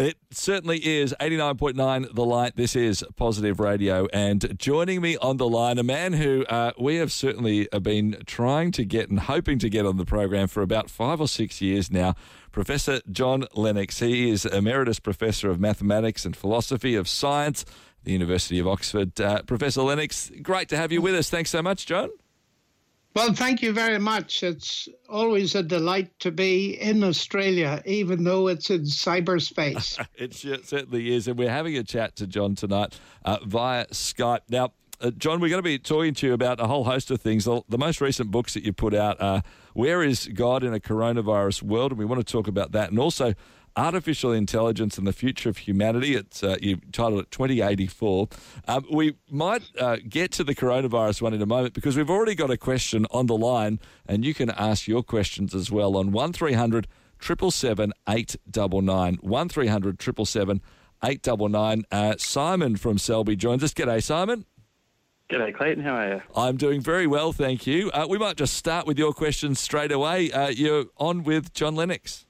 It certainly is. 89.9 The Light. This is Positive Radio. And joining me on the line, a man who we have certainly been trying to get and hoping to get on the program for about 5 or 6 years now, Professor John Lennox. He is Emeritus Professor of Mathematics and Philosophy of Science at the University of Oxford. Professor Lennox, great to have you with us. Thanks so much, John. Well, thank you very much. It's always a delight to be in Australia, even though it's in cyberspace. It certainly is. And we're having a chat to John tonight via Skype. Now, John, we're going to be talking to you about a whole host of things. The most recent books that you put out are Where Is God in a Coronavirus World? And we want to talk about that. And also Artificial Intelligence and the Future of Humanity. It's you titled it 2084. We might get to the coronavirus one in a moment because we've already got a question on the line, and you can ask your questions as well on 1300 777 899. 1300 777 899. Simon from Selby joins us. G'day, Simon. G'day, Clayton. How are you? I'm doing very well, thank you. We might just start with your questions straight away. You're on with John Lennox.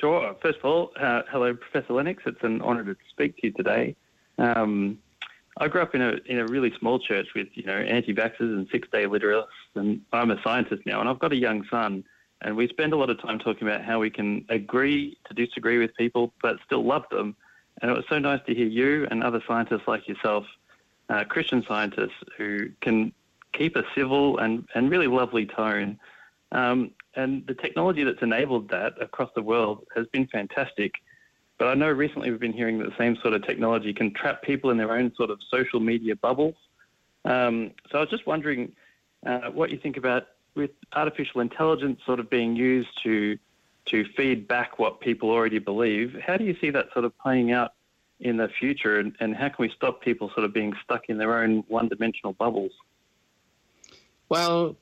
Sure. First of all, hello, Professor Lennox. It's an honour to speak to you today. I grew up in a really small church with, you know, anti-vaxxers and six-day literalists, and I'm a scientist now, and I've got a young son, and we spend a lot of time talking about how we can agree to disagree with people but still love them. And it was so nice to hear you and other scientists like yourself, Christian scientists, who can keep a civil and really lovely tone. And the technology that's enabled that across the world has been fantastic. But I know recently we've been hearing that the same sort of technology can trap people in their own sort of social media bubbles. So I was just wondering what you think about with artificial intelligence sort of being used to feed back what people already believe. How do you see that sort of playing out in the future, and how can we stop people sort of being stuck in their own one-dimensional bubbles? Well,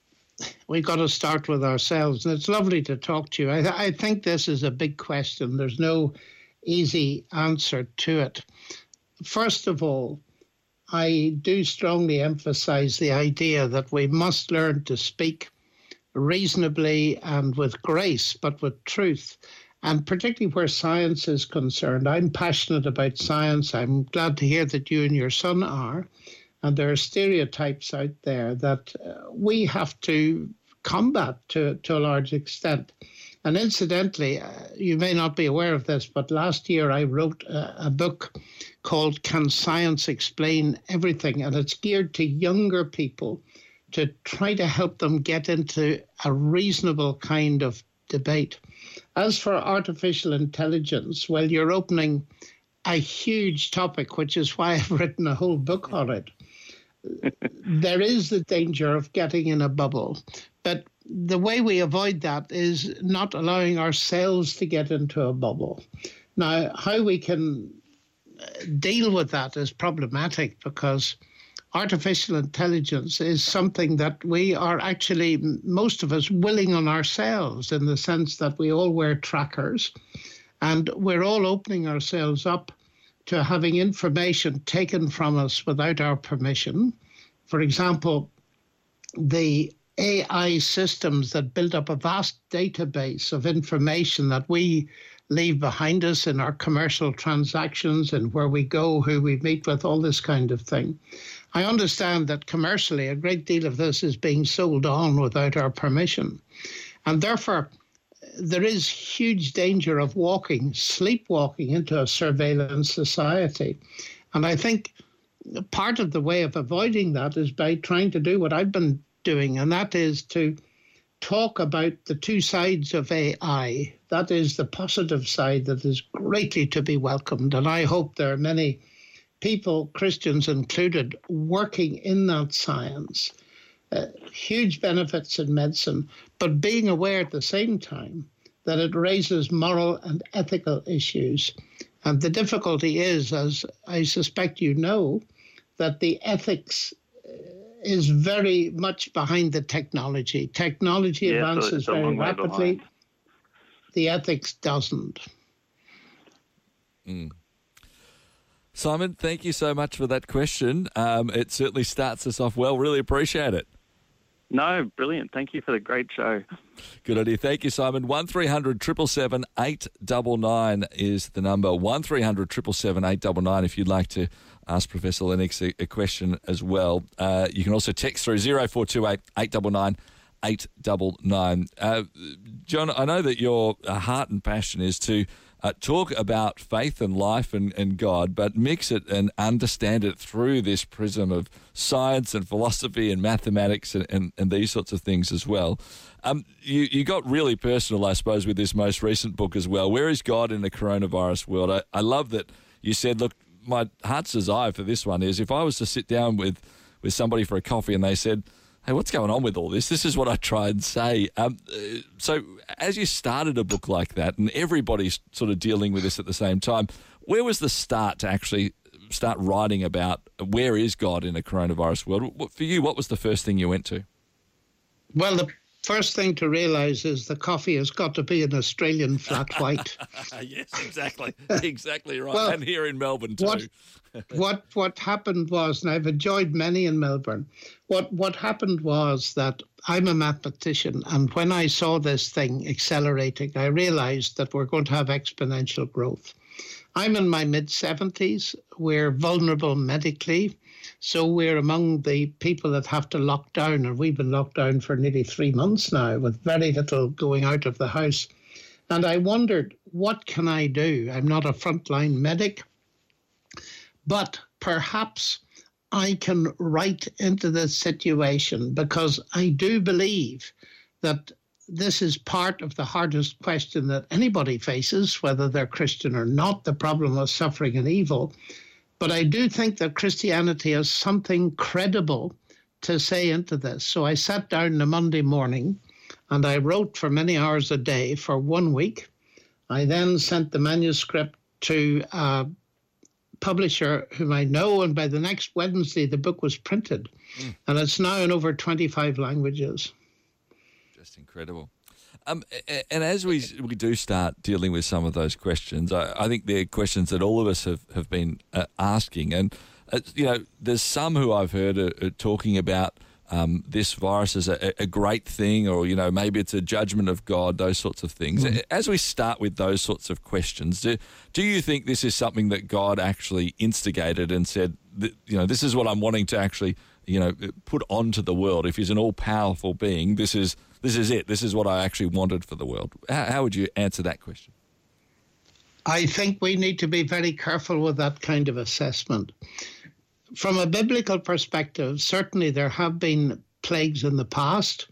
we've got to start with ourselves, and it's lovely to talk to you. I think this is a big question. There's no easy answer to it. First of all, I do strongly emphasize the idea that we must learn to speak reasonably and with grace, but with truth, and particularly where science is concerned. I'm passionate about science. I'm glad to hear that you and your son are. And there are stereotypes out there that we have to combat to a large extent. And incidentally, you may not be aware of this, but last year I wrote a book called Can Science Explain Everything? And it's geared to younger people to try to help them get into a reasonable kind of debate. As for artificial intelligence, well, you're opening a huge topic, which is why I've written a whole book on it. There is the danger of getting in a bubble, but the way we avoid that is not allowing ourselves to get into a bubble. Now, how we can deal with that is problematic because artificial intelligence is something that we are actually, most of us, willing on ourselves in the sense that we all wear trackers and we're all opening ourselves up to having information taken from us without our permission. For example, the AI systems that build up a vast database of information that we leave behind us in our commercial transactions and where we go, who we meet with, all this kind of thing. I understand that commercially a great deal of this is being sold on without our permission. And therefore, there is huge danger of sleepwalking into a surveillance society. And I think part of the way of avoiding that is by trying to do what I've been doing, and that is to talk about the two sides of AI. That is the positive side that is greatly to be welcomed. And I hope there are many people, Christians included, working in that science. Huge benefits in medicine, but being aware at the same time that it raises moral and ethical issues. And the difficulty is, as I suspect you know, that the ethics is very much behind the technology. Technology advances very rapidly. The ethics doesn't. Mm. Simon, thank you so much for that question. It certainly starts us off well. Really appreciate it. No, brilliant. Thank you for the great show. Good idea. Thank you, Simon. 1300 777 899 is the number. 1300 777 899 if you'd like to ask Professor Lennox a question as well. You can also text through 0428 899 899. John, I know that your heart and passion is to talk about faith and life and God, but mix it and understand it through this prism of science and philosophy and mathematics and these sorts of things as well. You got really personal, I suppose, with this most recent book as well, Where is God in a Coronavirus World? I love that you said, look, my heart's desire for this one is if I was to sit down with somebody for a coffee and they said, hey, what's going on with all this? This is what I try and say. So as you started a book like that, and everybody's sort of dealing with this at the same time, where was the start to actually start writing about where is God in a coronavirus world? For you, what was the first thing you went to? Well, the first thing to realise is the coffee has got to be an Australian flat white. Yes, exactly. Exactly right. Well, and here in Melbourne too. What happened was, and I've enjoyed many in Melbourne, what happened was that I'm a mathematician, and when I saw this thing accelerating, I realized that we're going to have exponential growth. I'm in my mid-70s. We're vulnerable medically, so we're among the people that have to lock down, and we've been locked down for nearly 3 months now with very little going out of the house. And I wondered, what can I do? I'm not a frontline medic, but perhaps I can write into this situation, because I do believe that this is part of the hardest question that anybody faces, whether they're Christian or not, the problem of suffering and evil. But I do think that Christianity has something credible to say into this. So I sat down on a Monday morning and I wrote for many hours a day for 1 week. I then sent the manuscript to publisher whom I know, and by the next Wednesday the book was printed. And it's now in over 25 languages. Just incredible. And as we do start dealing with some of those questions, I think they're questions that all of us have been asking. And, you know, there's some who I've heard are talking about this virus as a great thing, or, you know, maybe it's a judgment of God, those sorts of things. As we start with those sorts of questions, do you think this is something that God actually instigated and said, you know, this is what I'm wanting to actually, you know, put onto the world? If he's an all-powerful being, this is it. This is what I actually wanted for the world. How would you answer that question? I think we need to be very careful with that kind of assessment. From a biblical perspective, certainly there have been plagues in the past.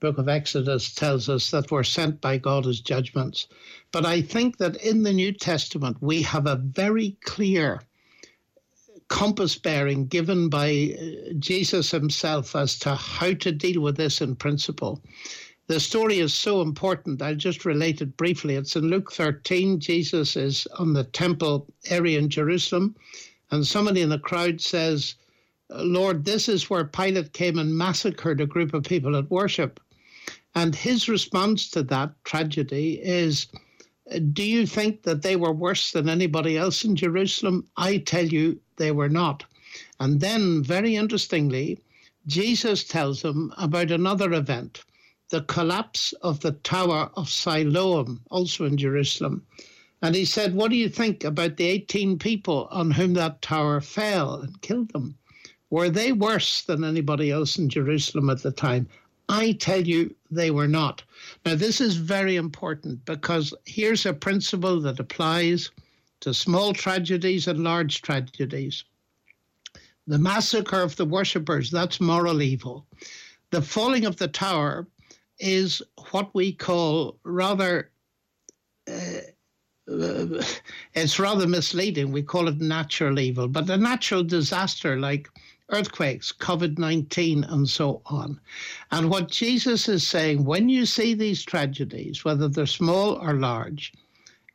Book of Exodus tells us that were sent by God as judgments. But I think that in the New Testament, we have a very clear compass bearing given by Jesus himself as to how to deal with this in principle. The story is so important, I'll just relate it briefly. It's in Luke 13. Jesus is on the temple area in Jerusalem, and somebody in the crowd says, Lord, this is where Pilate came and massacred a group of people at worship. And his response to that tragedy is, do you think that they were worse than anybody else in Jerusalem? I tell you, they were not. And then, very interestingly, Jesus tells them about another event, the collapse of the Tower of Siloam, also in Jerusalem. And he said, what do you think about the 18 people on whom that tower fell and killed them? Were they worse than anybody else in Jerusalem at the time? I tell you, they were not. Now, this is very important, because here's a principle that applies to small tragedies and large tragedies. The massacre of the worshippers, that's moral evil. The falling of the tower is what we call rather... it's rather misleading. We call it natural evil, but a natural disaster like earthquakes, COVID-19, and so on. And what Jesus is saying, when you see these tragedies, whether they're small or large,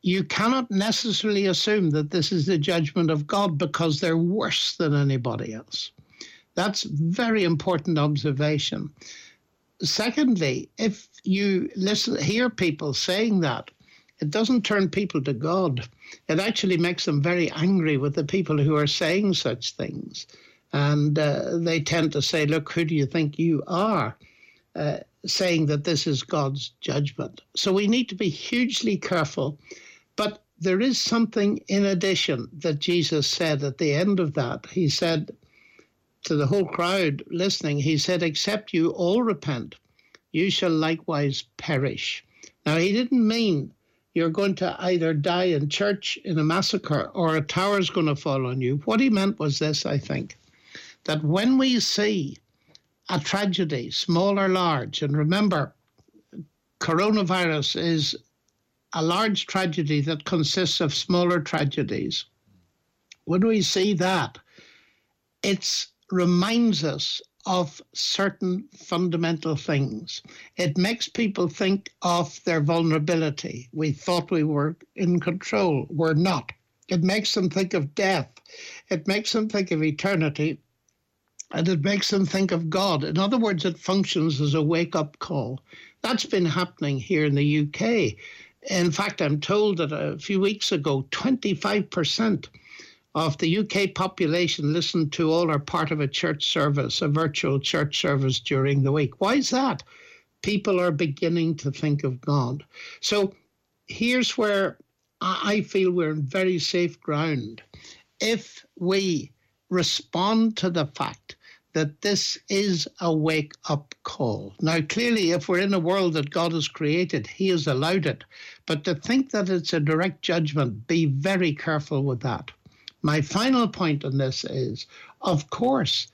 you cannot necessarily assume that this is the judgment of God because they're worse than anybody else. That's very important observation. Secondly, if you hear people saying that, it doesn't turn people to God. It actually makes them very angry with the people who are saying such things. And they tend to say, look, who do you think you are? saying that this is God's judgment. So we need to be hugely careful. But there is something in addition that Jesus said at the end of that. He said to the whole crowd listening, he said, "Except you all repent, you shall likewise perish." Now, he didn't mean you're going to either die in church in a massacre or a tower's going to fall on you. What he meant was this, I think, that when we see a tragedy, small or large, and remember, coronavirus is a large tragedy that consists of smaller tragedies. When we see that, it reminds us of certain fundamental things. It makes people think of their vulnerability. We thought we were in control. We're not. It makes them think of death. It makes them think of eternity. And it makes them think of God. In other words, it functions as a wake-up call. That's been happening here in the UK. In fact, I'm told that a few weeks ago, 25% of the UK population listened to all or part of a church service, a virtual church service during the week. Why is that? People are beginning to think of God. So here's where I feel we're in very safe ground. If we respond to the fact that this is a wake-up call. Now, clearly, if we're in a world that God has created, he has allowed it. But to think that it's a direct judgment, be very careful with that. My final point on this is, of course,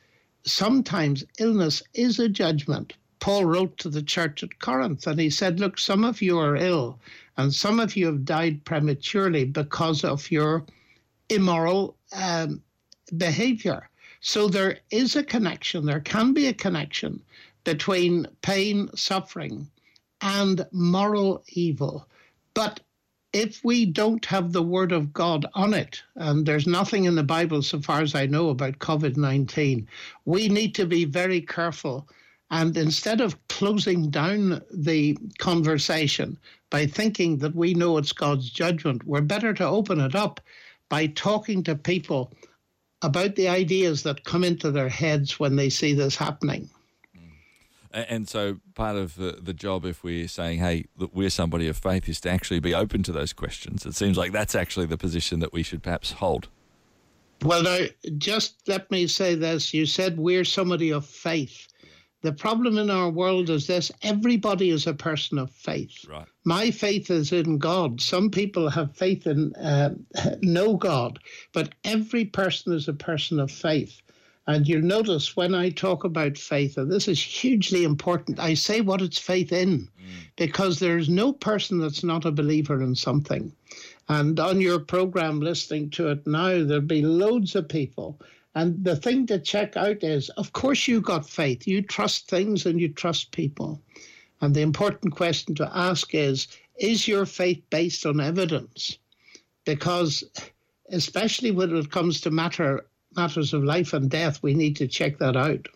sometimes illness is a judgment. Paul wrote to the church at Corinth, and he said, look, some of you are ill, and some of you have died prematurely because of your immoral behavior. So there is a connection, there can be a connection between pain, suffering, and moral evil. But if we don't have the word of God on it, and there's nothing in the Bible so far as I know about COVID-19, we need to be very careful. And instead of closing down the conversation by thinking that we know it's God's judgment, we're better to open it up by talking to people about the ideas that come into their heads when they see this happening. And so part of the job, if we're saying, hey, look, we're somebody of faith, is to actually be open to those questions. It seems like that's actually the position that we should perhaps hold. Well, now, just let me say this. You said we're somebody of faith. The problem in our world is this. Everybody is a person of faith. Right. My faith is in God. Some people have faith in no God. But every person is a person of faith. And you'll notice when I talk about faith, and this is hugely important, I say what it's faith in, because there's no person that's not a believer in something. And on your program, listening to it now, there'll be loads of people. And the thing to check out is, of course, you got faith. You trust things and you trust people. And the important question to ask is your faith based on evidence? Because especially when it comes to matters of life and death, we need to check that out.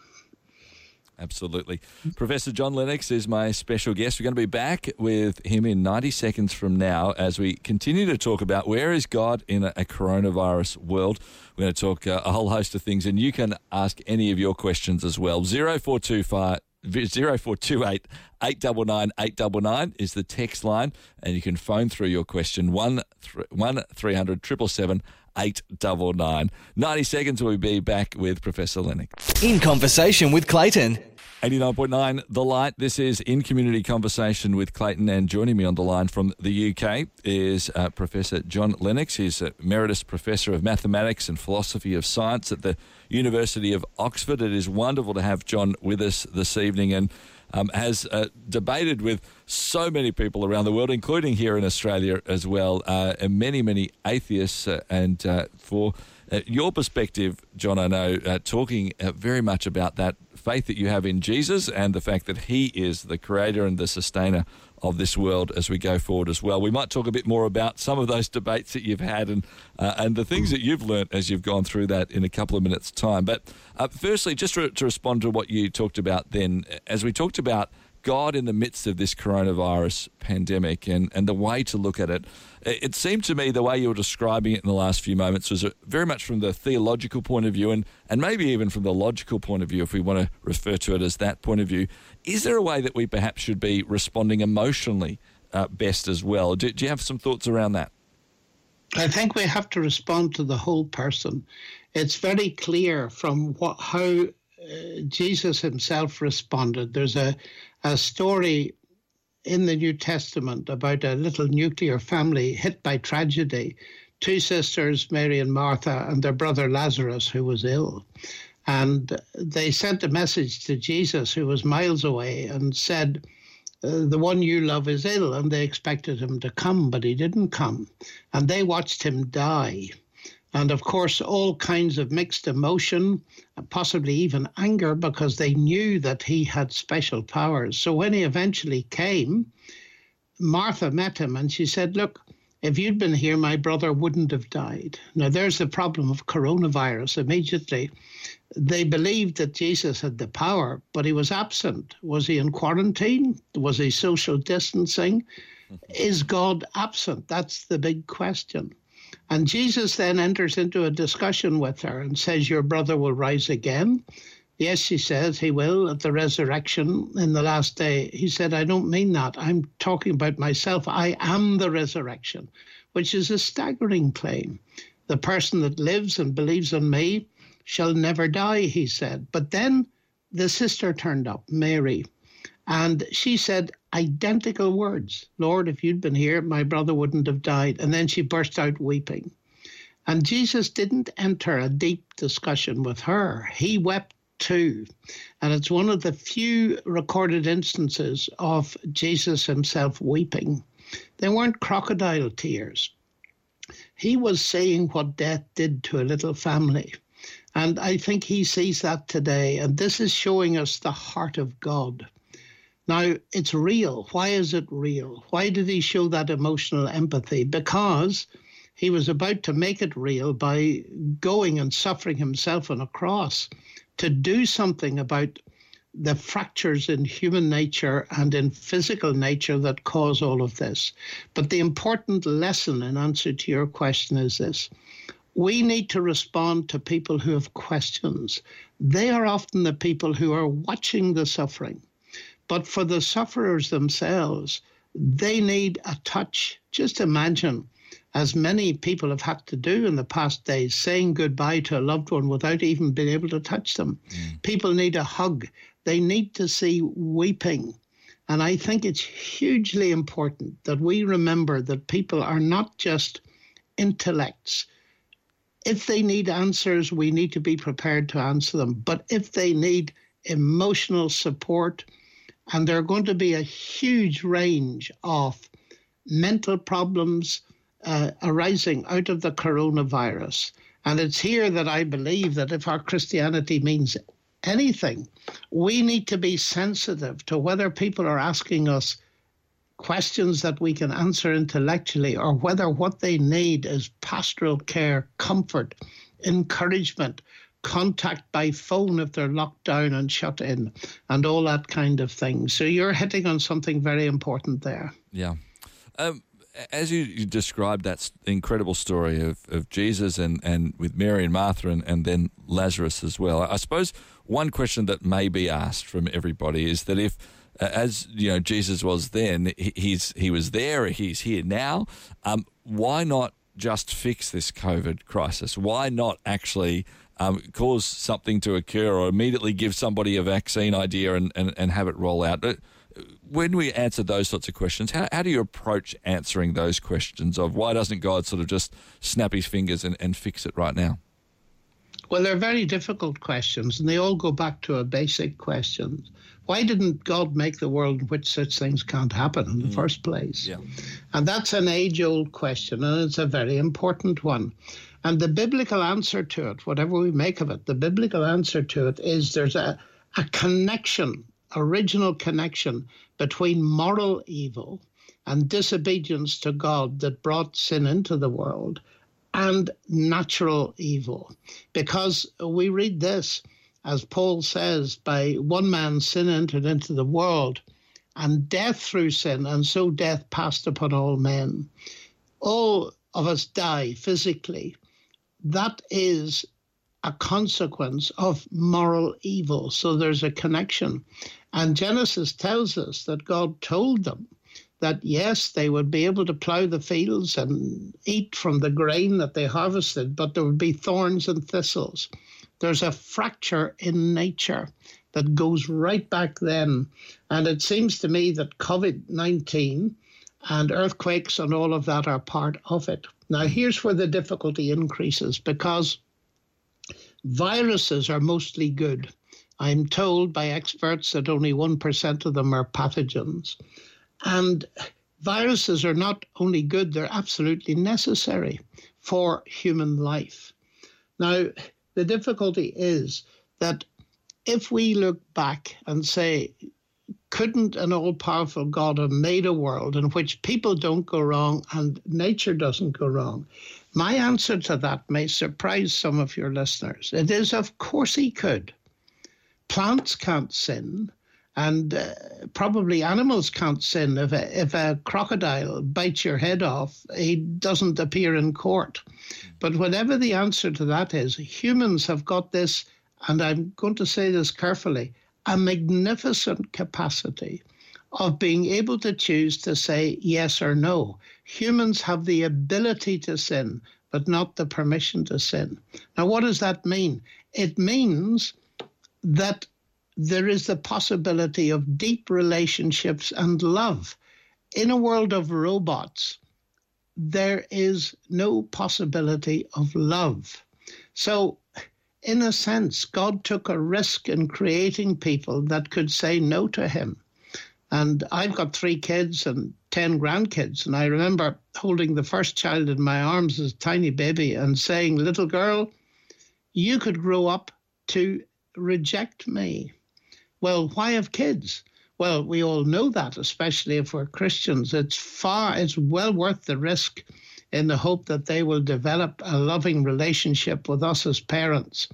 Absolutely. Professor John Lennox is my special guest. We're going to be back with him in 90 seconds from now as we continue to talk about where is God in a coronavirus world. We're going to talk a whole host of things, and you can ask any of your questions as well. 0428 899 899 is the text line, and you can phone through your question 1 300 777 899. 90 seconds, we'll be back with Professor Lennox. In conversation with Clayton. 89.9 The Light. This is In Community Conversation with Clayton, and joining me on the line from the UK is Professor John Lennox. He's an Emeritus Professor of Mathematics and Philosophy of Science at the University of Oxford. It is wonderful to have John with us this evening, and has debated with so many people around the world, including here in Australia as well, and many, many atheists. And for your perspective, John, I know, talking very much about that faith that you have in Jesus and the fact that he is the creator and the sustainer of this world as we go forward as well. We might talk a bit more about some of those debates that you've had and the things that you've learnt as you've gone through that in a couple of minutes' time. But firstly, just to respond to what you talked about then, as we talked about God in the midst of this coronavirus pandemic and the way to look at it. It seemed to me the way you were describing it in the last few moments was very much from the theological point of view and maybe even from the logical point of view, if we want to refer to it as that point of view. Is there a way that we perhaps should be responding emotionally best as well? Do you have some thoughts around that? I think we have to respond to the whole person. It's very clear from how Jesus himself responded. There's a story in the New Testament about a little nuclear family hit by tragedy, two sisters, Mary and Martha, and their brother Lazarus, who was ill. And they sent a message to Jesus, who was miles away, and said, the one you love is ill, and they expected him to come, but he didn't come. And they watched him die. And, of course, all kinds of mixed emotion, possibly even anger, because they knew that he had special powers. So when he eventually came, Martha met him and she said, look, if you'd been here, my brother wouldn't have died. Now, there's the problem of coronavirus immediately. They believed that Jesus had the power, but he was absent. Was he in quarantine? Was he social distancing? Is God absent? That's the big question. And Jesus then enters into a discussion with her and says, your brother will rise again. Yes, she says, he will at the resurrection in the last day. He said, I don't mean that. I'm talking about myself. I am the resurrection, which is a staggering claim. The person that lives and believes in me shall never die, he said. But then the sister turned up, Mary, and she said identical words. Lord, if you'd been here, my brother wouldn't have died. And then she burst out weeping. And Jesus didn't enter a deep discussion with her. He wept too. And it's one of the few recorded instances of Jesus himself weeping. They weren't crocodile tears. He was saying what death did to a little family. And I think he sees that today. And this is showing us the heart of God. Now, it's real. Why is it real? Why did he show that emotional empathy? Because he was about to make it real by going and suffering himself on a cross to do something about the fractures in human nature and in physical nature that cause all of this. But the important lesson in answer to your question is this. We need to respond to people who have questions. They are often the people who are watching the suffering. But for the sufferers themselves, they need a touch. Just imagine, as many people have had to do in the past days, saying goodbye to a loved one without even being able to touch them. People need a hug. They need to see weeping. And I think it's hugely important that we remember that people are not just intellects. If they need answers, we need to be prepared to answer them. But if they need emotional support, and there are going to be a huge range of mental problems arising out of the coronavirus. And it's here that I believe that if our Christianity means anything, we need to be sensitive to whether people are asking us questions that we can answer intellectually, or whether what they need is pastoral care, comfort, encouragement, contact by phone if they're locked down and shut in, and all that kind of thing. So you're hitting on something very important there. Yeah. As you described that incredible story of Jesus and with Mary and Martha and then Lazarus as well, I suppose one question that may be asked from everybody is that if, as you know, Jesus was then, he was there, he's here now, why not just fix this COVID crisis? Why not actually cause something to occur or immediately give somebody a vaccine idea and have it roll out? When we answer those sorts of questions, how do you approach answering those questions of why doesn't God sort of just snap his fingers and fix it right now? Well, they're very difficult questions, and they all go back to a basic question. Why didn't God make the world in which such things can't happen in the first place? Yeah. And that's an age-old question, and it's a very important one. And the biblical answer to it, whatever we make of it, the biblical answer to it is there's a connection, original connection, between moral evil and disobedience to God that brought sin into the world and natural evil. Because we read this, as Paul says, by one man sin entered into the world, and death through sin, and so death passed upon all men. All of us die physically. That is a consequence of moral evil. So there's a connection. And Genesis tells us that God told them that, yes, they would be able to plow the fields and eat from the grain that they harvested, but there would be thorns and thistles. There's a fracture in nature that goes right back then. And it seems to me that COVID-19 and earthquakes and all of that are part of it. Now, here's where the difficulty increases, because viruses are mostly good. I'm told by experts that only 1% of them are pathogens. And viruses are not only good, they're absolutely necessary for human life. Now, the difficulty is that if we look back and say, couldn't an all-powerful God have made a world in which people don't go wrong and nature doesn't go wrong? My answer to that may surprise some of your listeners. It is, of course he could. Plants can't sin, and probably animals can't sin. If a crocodile bites your head off, he doesn't appear in court. But whatever the answer to that is, humans have got this, and I'm going to say this carefully, a magnificent capacity of being able to choose to say yes or no. Humans have the ability to sin, but not the permission to sin. Now, what does that mean? It means that there is the possibility of deep relationships and love. In a world of robots, there is no possibility of love. So, in a sense, God took a risk in creating people that could say no to him. And I've got 3 kids and 10 grandkids. And I remember holding the first child in my arms as a tiny baby and saying, "Little girl, you could grow up to reject me." Well, why have kids? Well, we all know that, especially if we're Christians. It's well worth the risk in the hope that they will develop a loving relationship with us as parents,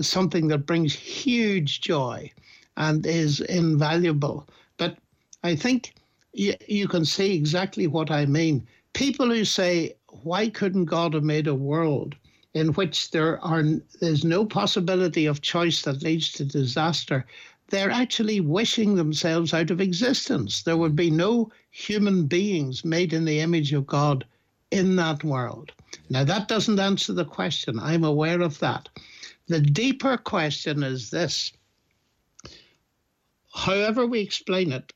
something that brings huge joy and is invaluable. But I think you can see exactly what I mean. People who say, why couldn't God have made a world in which there's no possibility of choice that leads to disaster, they're actually wishing themselves out of existence. There would be no human beings made in the image of God in that world. Now, that doesn't answer the question. I'm aware of that. The deeper question is this. However we explain it,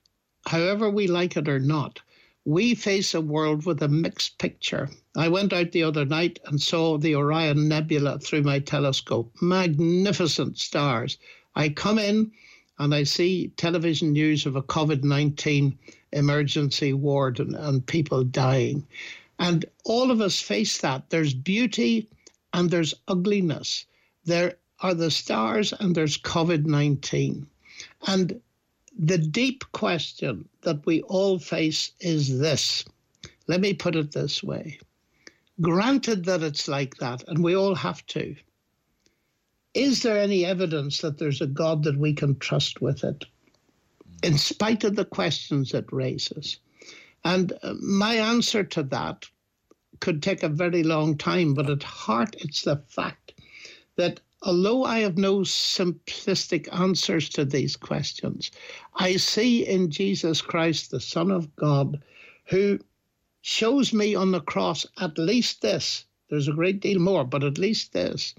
however we like it or not, we face a world with a mixed picture. I went out the other night and saw the Orion Nebula through my telescope. Magnificent stars. I come in and I see television news of a COVID-19 emergency ward and people dying. And all of us face that. There's beauty and there's ugliness. There are the stars and there's COVID-19. And the deep question that we all face is this. Let me put it this way. Granted that it's like that, and we all have to, is there any evidence that there's a God that we can trust with it, in spite of the questions it raises? And my answer to that could take a very long time, but at heart, it's the fact that although I have no simplistic answers to these questions, I see in Jesus Christ, the Son of God, who shows me on the cross at least this, there's a great deal more, but at least this,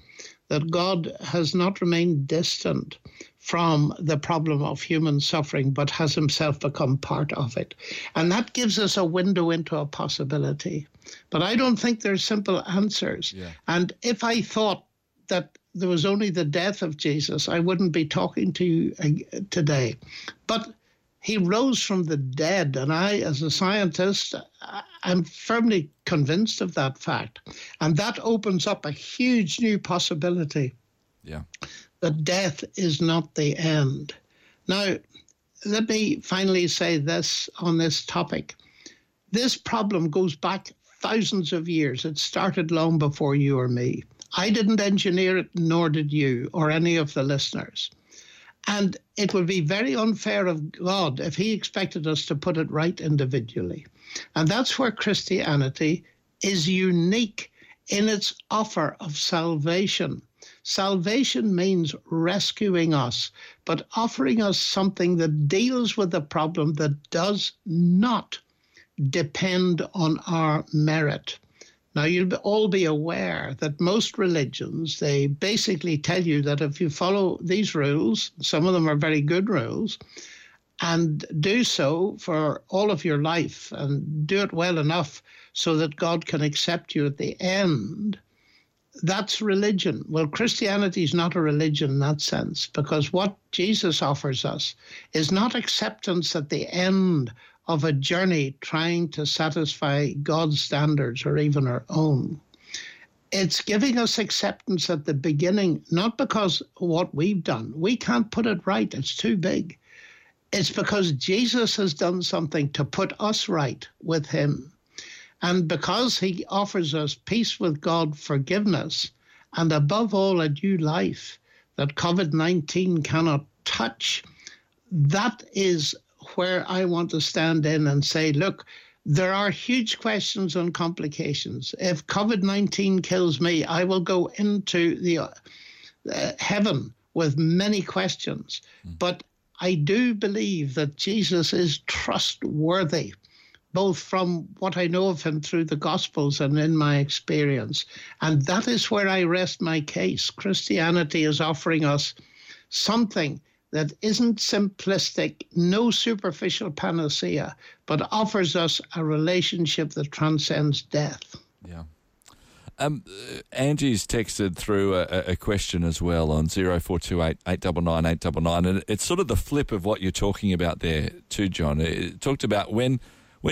that God has not remained distant from the problem of human suffering, but has himself become part of it. And that gives us a window into a possibility. But I don't think there's simple answers. Yeah. And if I thought that there was only the death of Jesus, I wouldn't be talking to you today. But he rose from the dead, and I, as a scientist, I'm firmly convinced of that fact. And that opens up a huge new possibility. Yeah. That death is not the end. Now, let me finally say this on this topic. This problem goes back thousands of years. It started long before you or me. I didn't engineer it, nor did you or any of the listeners. And it would be very unfair of God if he expected us to put it right individually. And that's where Christianity is unique in its offer of salvation. Salvation means rescuing us, but offering us something that deals with the problem that does not depend on our merit. Now, you'll all be aware that most religions, they basically tell you that if you follow these rules, some of them are very good rules, and do so for all of your life and do it well enough so that God can accept you at the end, that's religion. Well, Christianity is not a religion in that sense, because what Jesus offers us is not acceptance at the end of a journey trying to satisfy God's standards or even our own. It's giving us acceptance at the beginning, not because of what we've done. We can't put it right. It's too big. It's because Jesus has done something to put us right with him. And because he offers us peace with God, forgiveness, and above all a new life that COVID-19 cannot touch, that is where I want to stand in and say, look, there are huge questions and complications. If COVID-19 kills me, I will go into the heaven with many questions. But I do believe that Jesus is trustworthy, both from what I know of him through the Gospels and in my experience. And that is where I rest my case. Christianity is offering us something that isn't simplistic, no superficial panacea, but offers us a relationship that transcends death. Yeah. Angie's texted through a question as well on 0428 899 899, and it's sort of the flip of what you're talking about there too, John. It talked about when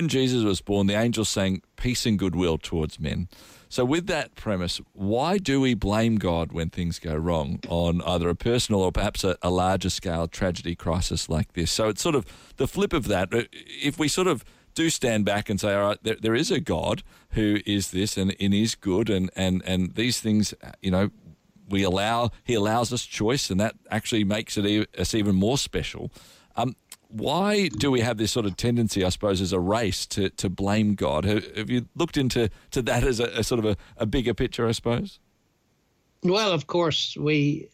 Jesus was born, the angels sang peace and goodwill towards men. So with that premise, why do we blame God when things go wrong on either a personal or perhaps a larger scale tragedy crisis like this? So it's sort of the flip of that. If we sort of do stand back and say, all right, there is a God who is this and is good and these things, you know, he allows us choice, and that actually makes us even more special. Why do we have this sort of tendency, I suppose, as a race to blame God? Have you looked into that as a sort of a bigger picture, I suppose? Well, of course, we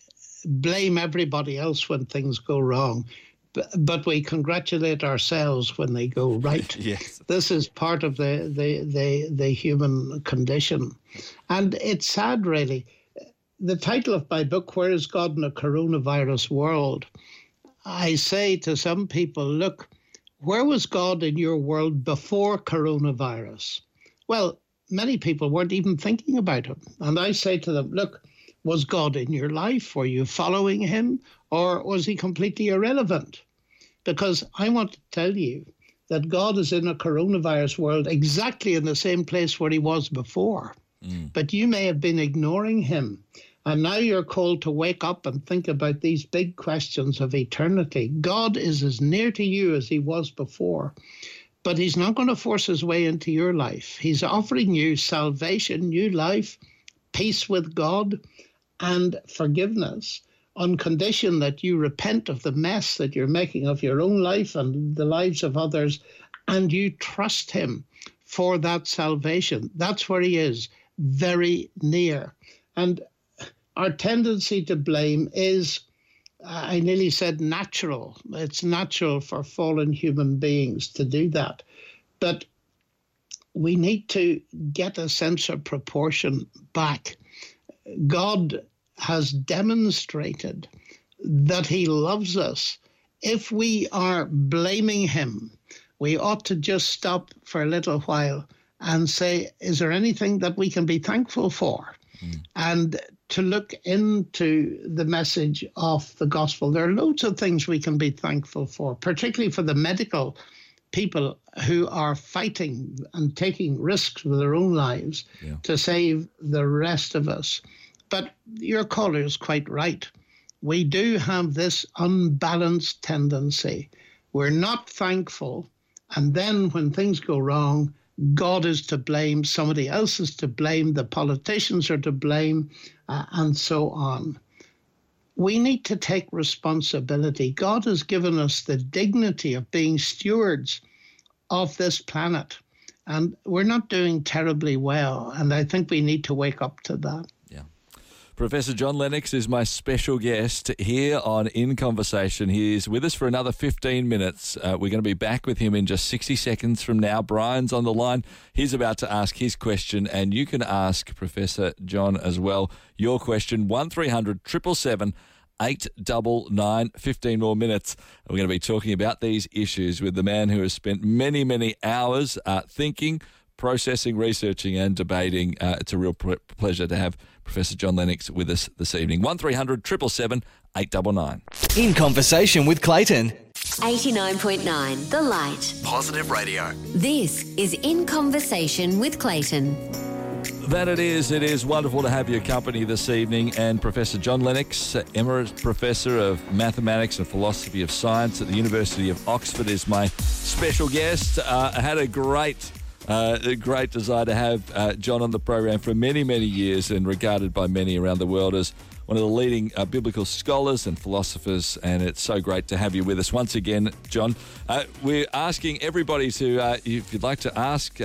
blame everybody else when things go wrong, but we congratulate ourselves when they go right. Yes. This is part of the human condition. And it's sad, really. The title of my book, Where Is God in a Coronavirus World?, I say to some people, look, where was God in your world before coronavirus? Well, many people weren't even thinking about him. And I say to them, look, was God in your life? Were you following him? Or was he completely irrelevant? Because I want to tell you that God is in a coronavirus world exactly in the same place where he was before. But you may have been ignoring him. And now you're called to wake up and think about these big questions of eternity. God is as near to you as he was before, but he's not going to force his way into your life. He's offering you salvation, new life, peace with God, and forgiveness on condition that you repent of the mess that you're making of your own life and the lives of others, and you trust him for that salvation. That's where he is, very near. And our tendency to blame is, I nearly said natural. It's natural for fallen human beings to do that. But we need to get a sense of proportion back. God has demonstrated that he loves us. If we are blaming him, we ought to just stop for a little while and say, is there anything that we can be thankful for? And to look into the message of the gospel. There are loads of things we can be thankful for, particularly for the medical people who are fighting and taking risks with their own lives to save the rest of us. But your caller is quite right. We do have this unbalanced tendency. We're not thankful, and then when things go wrong, God is to blame, somebody else is to blame, the politicians are to blame, and so on. we need to take responsibility. God has given us the dignity of being stewards of this planet, and we're not doing terribly well, and I think we need to wake up to that. Yeah. Professor John Lennox is my special guest here on In Conversation. He is with us for another 15 minutes. We're going to be back with him in just 60 seconds from now. Brian's on the line. He's about to ask his question, and you can ask Professor John as well your question. 1300 777 899. 15 more minutes. We're going to be talking about these issues with the man who has spent many, many hours thinking, processing, researching and debating. It's a real pleasure to have Professor John Lennox with us this evening. 1300 777 899. In Conversation with Clayton. 89.9 The Light. Positive Radio. This is In Conversation with Clayton. That it is. It is wonderful to have your company this evening. And Professor John Lennox, Emeritus Professor of Mathematics and Philosophy of Science at the University of Oxford, is my special guest. I had a great desire to have John on the program for many, many years, and regarded by many around the world as one of the leading biblical scholars and philosophers, and it's so great to have you with us once again, John. We're asking everybody to, if you'd like to ask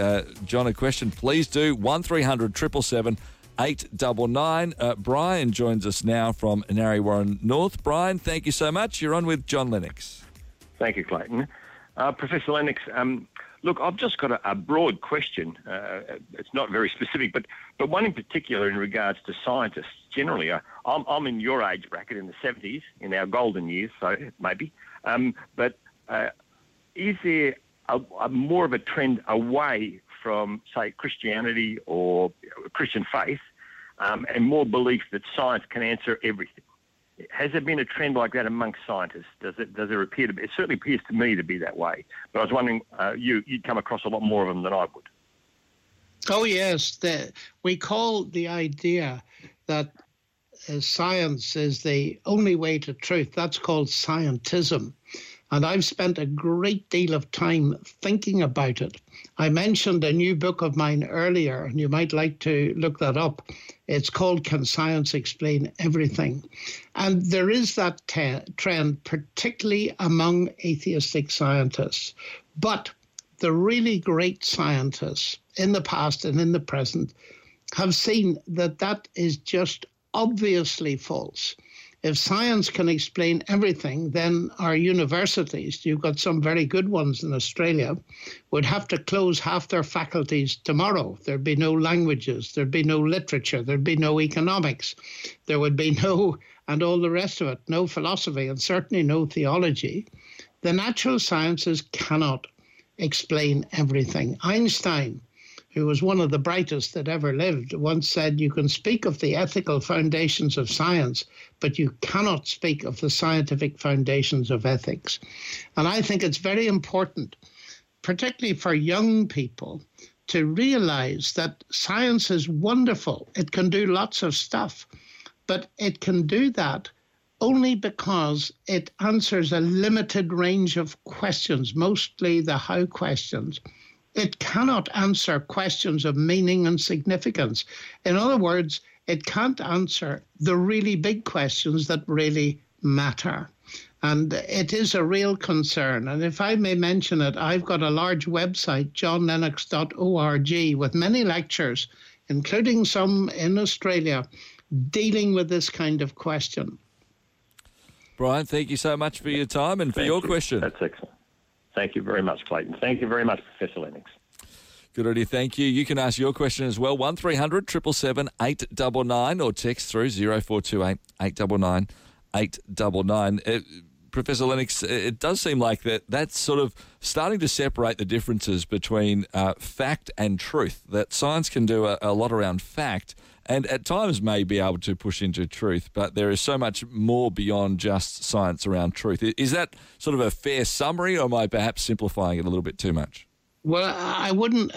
John a question, please do. 1300 777 899. Brian joins us now from Narre Warren North. Brian, thank you so much. You're on with John Lennox. Thank you, Clayton. Professor Lennox, look, I've just got a broad question. It's not very specific, but one in particular in regards to scientists generally. I'm in your age bracket, in the 70s, in our golden years, so maybe. But is there a more of a trend away from, say, Christianity or Christian faith, and more belief that science can answer everything? Has there been a trend like that amongst scientists? Does it appear to be? It certainly appears to me to be that way. But I was wondering, you'd come across a lot more of them than I would. Oh, yes. We call the idea that science is the only way to truth. That's called scientism. And I've spent a great deal of time thinking about it. I mentioned a new book of mine earlier, and you might like to look that up. It's called Can Science Explain Everything? And there is that trend, particularly among atheistic scientists. But the really great scientists in the past and in the present have seen that that is just obviously false. If science can explain everything, then our universities, you've got some very good ones in Australia, would have to close half their faculties tomorrow. There'd be no languages, there'd be no literature, there'd be no economics, there would be no, and all the rest of it, no philosophy and certainly no theology. The natural sciences cannot explain everything. Einstein, who was one of the brightest that ever lived, once said, you can speak of the ethical foundations of science, but you cannot speak of the scientific foundations of ethics. And I think it's very important, particularly for young people, to realize that science is wonderful. It can do lots of stuff, but it can do that only because it answers a limited range of questions, mostly the how questions. It cannot answer questions of meaning and significance. In other words, it can't answer the really big questions that really matter. And it is a real concern. And if I may mention it, I've got a large website, JohnLennox.org, with many lectures, including some in Australia, dealing with this kind of question. Brian, thank you so much for your time and for your question. That's excellent. Thank you very much, Clayton. Thank you very much, Professor Lennox. Good idea. Thank you. You can ask your question as well. 1300 777 899 or text through 0428 899 899. Professor Lennox, it does seem like that's sort of starting to separate the differences between fact and truth, that science can do a lot around fact and at times may be able to push into truth, but there is so much more beyond just science around truth. Is that sort of a fair summary, or am I perhaps simplifying it a little bit too much? Well, I wouldn't.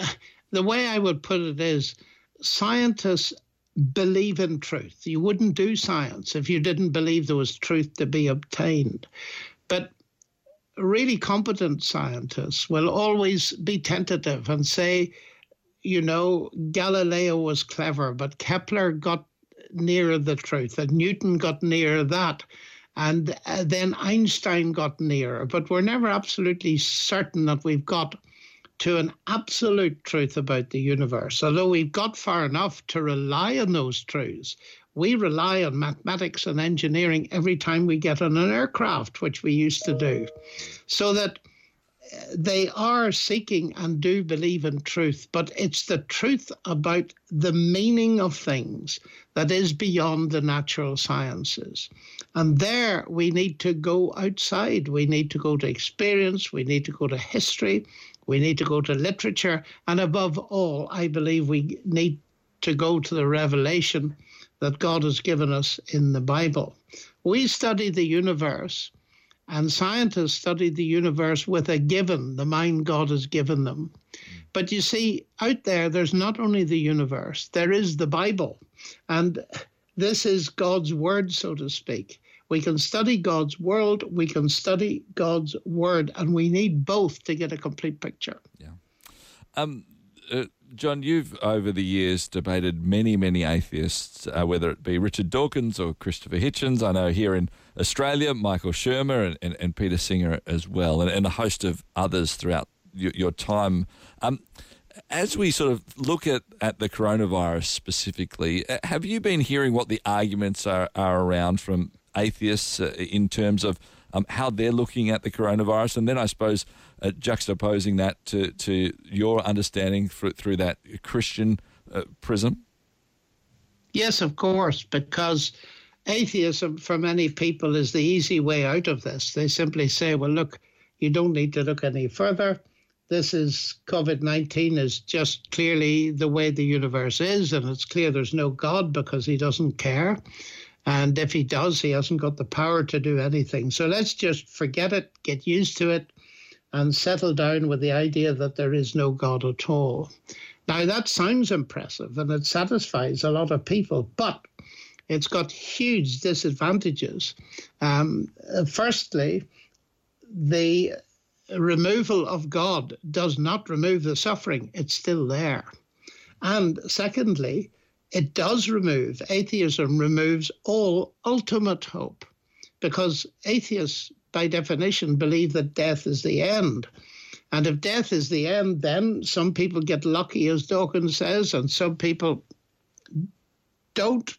The way I would put it is scientists believe in truth. You wouldn't do science if you didn't believe there was truth to be obtained. But really competent scientists will always be tentative and say, you know, Galileo was clever, but Kepler got nearer the truth, and Newton got nearer that, and then Einstein got nearer. But we're never absolutely certain that we've got to an absolute truth about the universe. Although we've got far enough to rely on those truths, we rely on mathematics and engineering every time we get on an aircraft, which we used to do. So that they are seeking and do believe in truth, but it's the truth about the meaning of things that is beyond the natural sciences. And there we need to go outside. We need to go to experience. We need to go to history. We need to go to literature. And above all, I believe we need to go to the revelation that God has given us in the Bible. We study the universe, and scientists study the universe with a given, the mind God has given them. But you see, out there, there's not only the universe, there is the Bible. And this is God's word, so to speak. We can study God's world, we can study God's word, and we need both to get a complete picture. Yeah. John, you've over the years debated many atheists, whether it be Richard Dawkins or Christopher Hitchens. I know here in Australia, Michael Shermer and Peter Singer as well, and a host of others throughout your time. As we sort of look at the coronavirus specifically, have you been hearing what the arguments are around from atheists in terms of how they're looking at the coronavirus, and then I suppose juxtaposing that to your understanding through that Christian prism? Yes, of course, because atheism for many people is the easy way out of this. They simply say, well, look, you don't need to look any further. This is COVID-19 is just clearly the way the universe is, and it's clear there's no God because he doesn't care. And if he does, he hasn't got the power to do anything. So let's just forget it, get used to it, and settle down with the idea that there is no God at all. Now, that sounds impressive, and it satisfies a lot of people, but it's got huge disadvantages. Firstly, the removal of God does not remove the suffering. It's still there. And secondly, it does remove, atheism removes all ultimate hope, because atheists, by definition, believe that death is the end. And if death is the end, then some people get lucky, as Dawkins says, and some people don't.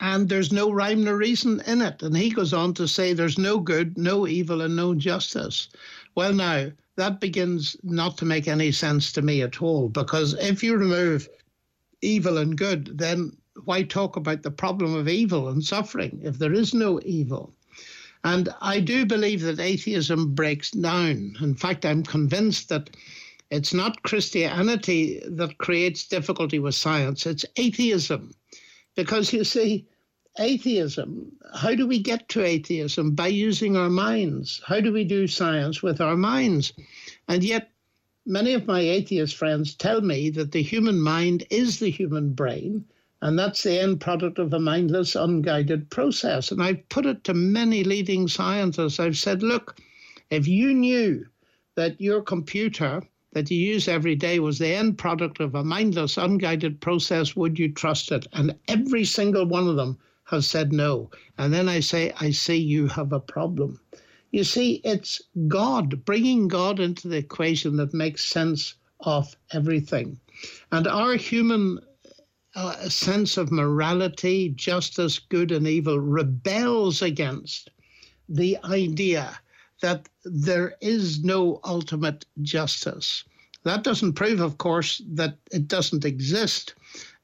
And there's no rhyme nor reason in it. And he goes on to say there's no good, no evil, and no justice. Well, now, that begins not to make any sense to me at all, because if you remove evil and good, then why talk about the problem of evil and suffering if there is no evil? And I do believe that atheism breaks down. In fact, I'm convinced that it's not Christianity that creates difficulty with science, it's atheism. Because you see, atheism, how do we get to atheism? By using our minds. How do we do science with our minds? And yet, many of my atheist friends tell me that the human mind is the human brain, and that's the end product of a mindless, unguided process. And I've put it to many leading scientists. I've said, look, if you knew that your computer that you use every day was the end product of a mindless, unguided process, would you trust it? And every single one of them has said no. And then I say, I see you have a problem. You see, it's God, bringing God into the equation, that makes sense of everything. And our human sense of morality, justice, good and evil, rebels against the idea that there is no ultimate justice. That doesn't prove, of course, that it doesn't exist.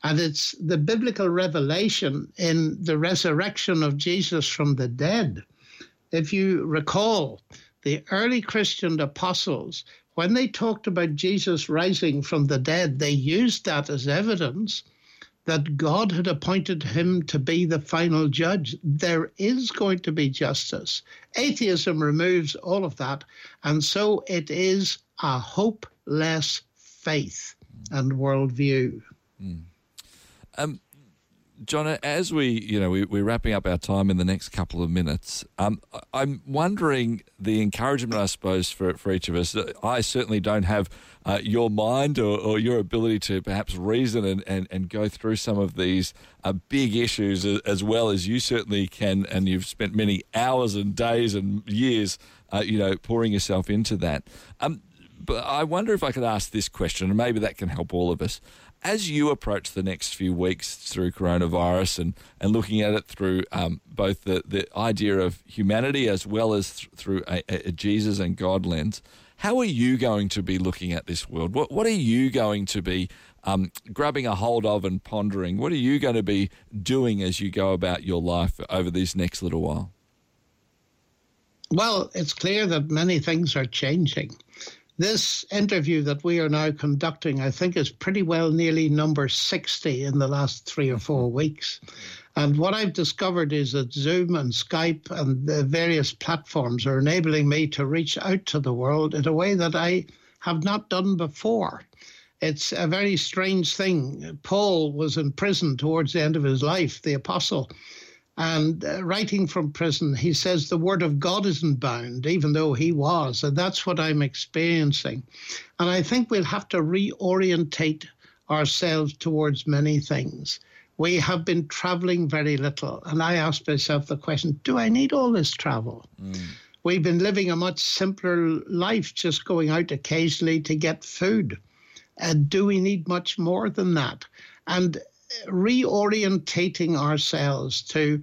And it's the biblical revelation in the resurrection of Jesus from the dead. If you recall, the early Christian apostles, when they talked about Jesus rising from the dead, they used that as evidence that God had appointed him to be the final judge. There is going to be justice. Atheism removes all of that, and so it is a hopeless faith and worldview. John, as we're wrapping up our time in the next couple of minutes, I'm wondering the encouragement, I suppose, for each of us. I certainly don't have your mind or your ability to perhaps reason and go through some of these big issues as well as you certainly can, and you've spent many hours and days and years, pouring yourself into that. But I wonder if I could ask this question, and maybe that can help all of us. As you approach the next few weeks through coronavirus and looking at it through both the idea of humanity as well as through a Jesus and God lens, how are you going to be looking at this world? What are you going to be grabbing a hold of and pondering? What are you going to be doing as you go about your life over this next little while? Well, it's clear that many things are changing. This interview that we are now conducting, I think, is pretty well nearly number 60 in the last 3 or 4 weeks. And what I've discovered is that Zoom and Skype and the various platforms are enabling me to reach out to the world in a way that I have not done before. It's a very strange thing. Paul was in prison towards the end of his life, the apostle. And writing from prison, he says the word of God isn't bound, even though he was. And that's what I'm experiencing. And I think we'll have to reorientate ourselves towards many things. We have been traveling very little. And I asked myself the question, do I need all this travel? We've been living a much simpler life, just going out occasionally to get food. Do we need much more than that? And reorientating ourselves to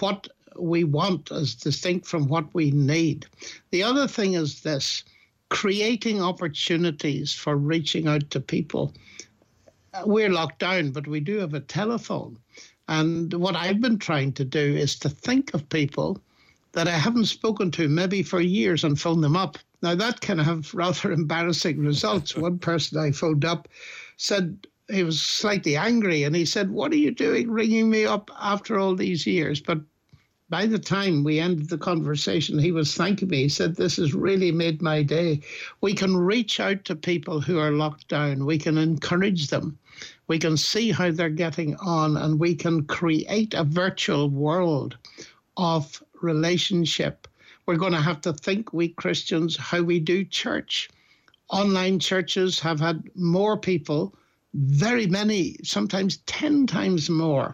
what we want as distinct from what we need. The other thing is this, creating opportunities for reaching out to people. We're locked down, but we do have a telephone. And what I've been trying to do is to think of people that I haven't spoken to maybe for years and phone them up. Now, that can have rather embarrassing results. One person I phoned up said, he was slightly angry, and he said, what are you doing ringing me up after all these years? But by the time we ended the conversation, he was thanking me. He said, this has really made my day. We can reach out to people who are locked down. We can encourage them. We can see how they're getting on, and we can create a virtual world of relationship. We're going to have to think, we Christians, how we do church. Online churches have had more people, very many, sometimes 10 times more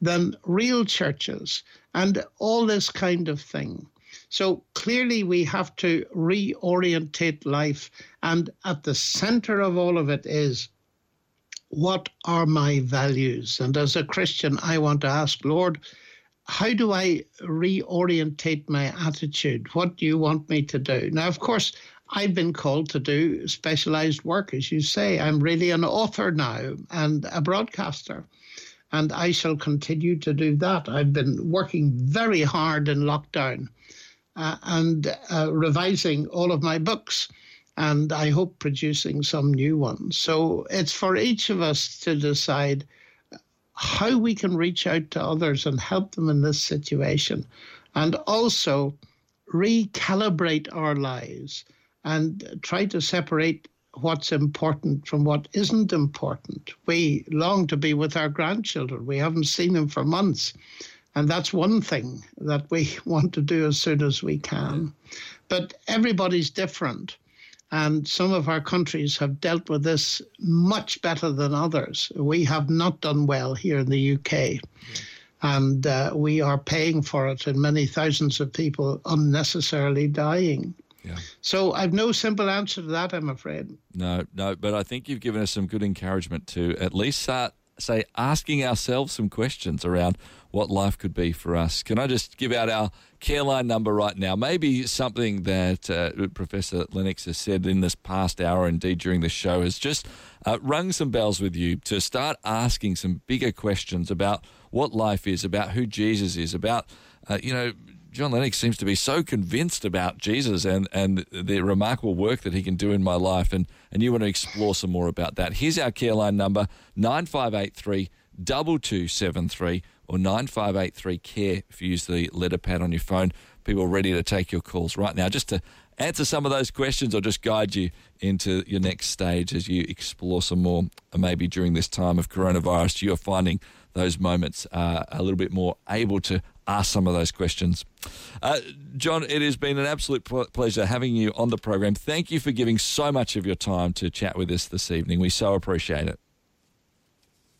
than real churches, and all this kind of thing. So clearly we have to reorientate life, and at the center of all of it is, what are my values? And as a Christian, I want to ask, Lord, how do I reorientate my attitude? What do you want me to do? Now, of course, I've been called to do specialized work, as you say. I'm really an author now and a broadcaster, and I shall continue to do that. I've been working very hard in lockdown and revising all of my books, and I hope producing some new ones. So it's for each of us to decide how we can reach out to others and help them in this situation, and also recalibrate our lives and try to separate what's important from what isn't important. We long to be with our grandchildren. We haven't seen them for months. And that's one thing that we want to do as soon as we can. But everybody's different. And some of our countries have dealt with this much better than others. We have not done well here in the UK. And we are paying for it, and many thousands of people unnecessarily dying. Yeah. So I've no simple answer to that, I'm afraid. No, but I think you've given us some good encouragement to at least start, say, asking ourselves some questions around what life could be for us. Can I just give out our care line number right now? Maybe something that Professor Lennox has said in this past hour, indeed during the show, has just rung some bells with you to start asking some bigger questions about what life is, about who Jesus is, about, John Lennox seems to be so convinced about Jesus and the remarkable work that he can do in my life, and you want to explore some more about that. Here's our care line number, 9583 2273 or 9583-CARE if you use the letter pad on your phone. People are ready to take your calls right now just to answer some of those questions or just guide you into your next stage as you explore some more, maybe during this time of coronavirus. You're finding those moments are a little bit more able to ask some of those questions. John, it has been an absolute pleasure having you on the program. Thank you for giving so much of your time to chat with us this evening. We so appreciate it.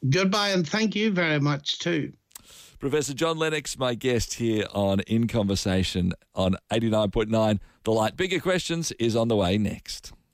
Goodbye, and thank you very much too. Professor John Lennox, my guest here on In Conversation on 89.9 The Light. Bigger Questions is on the way next.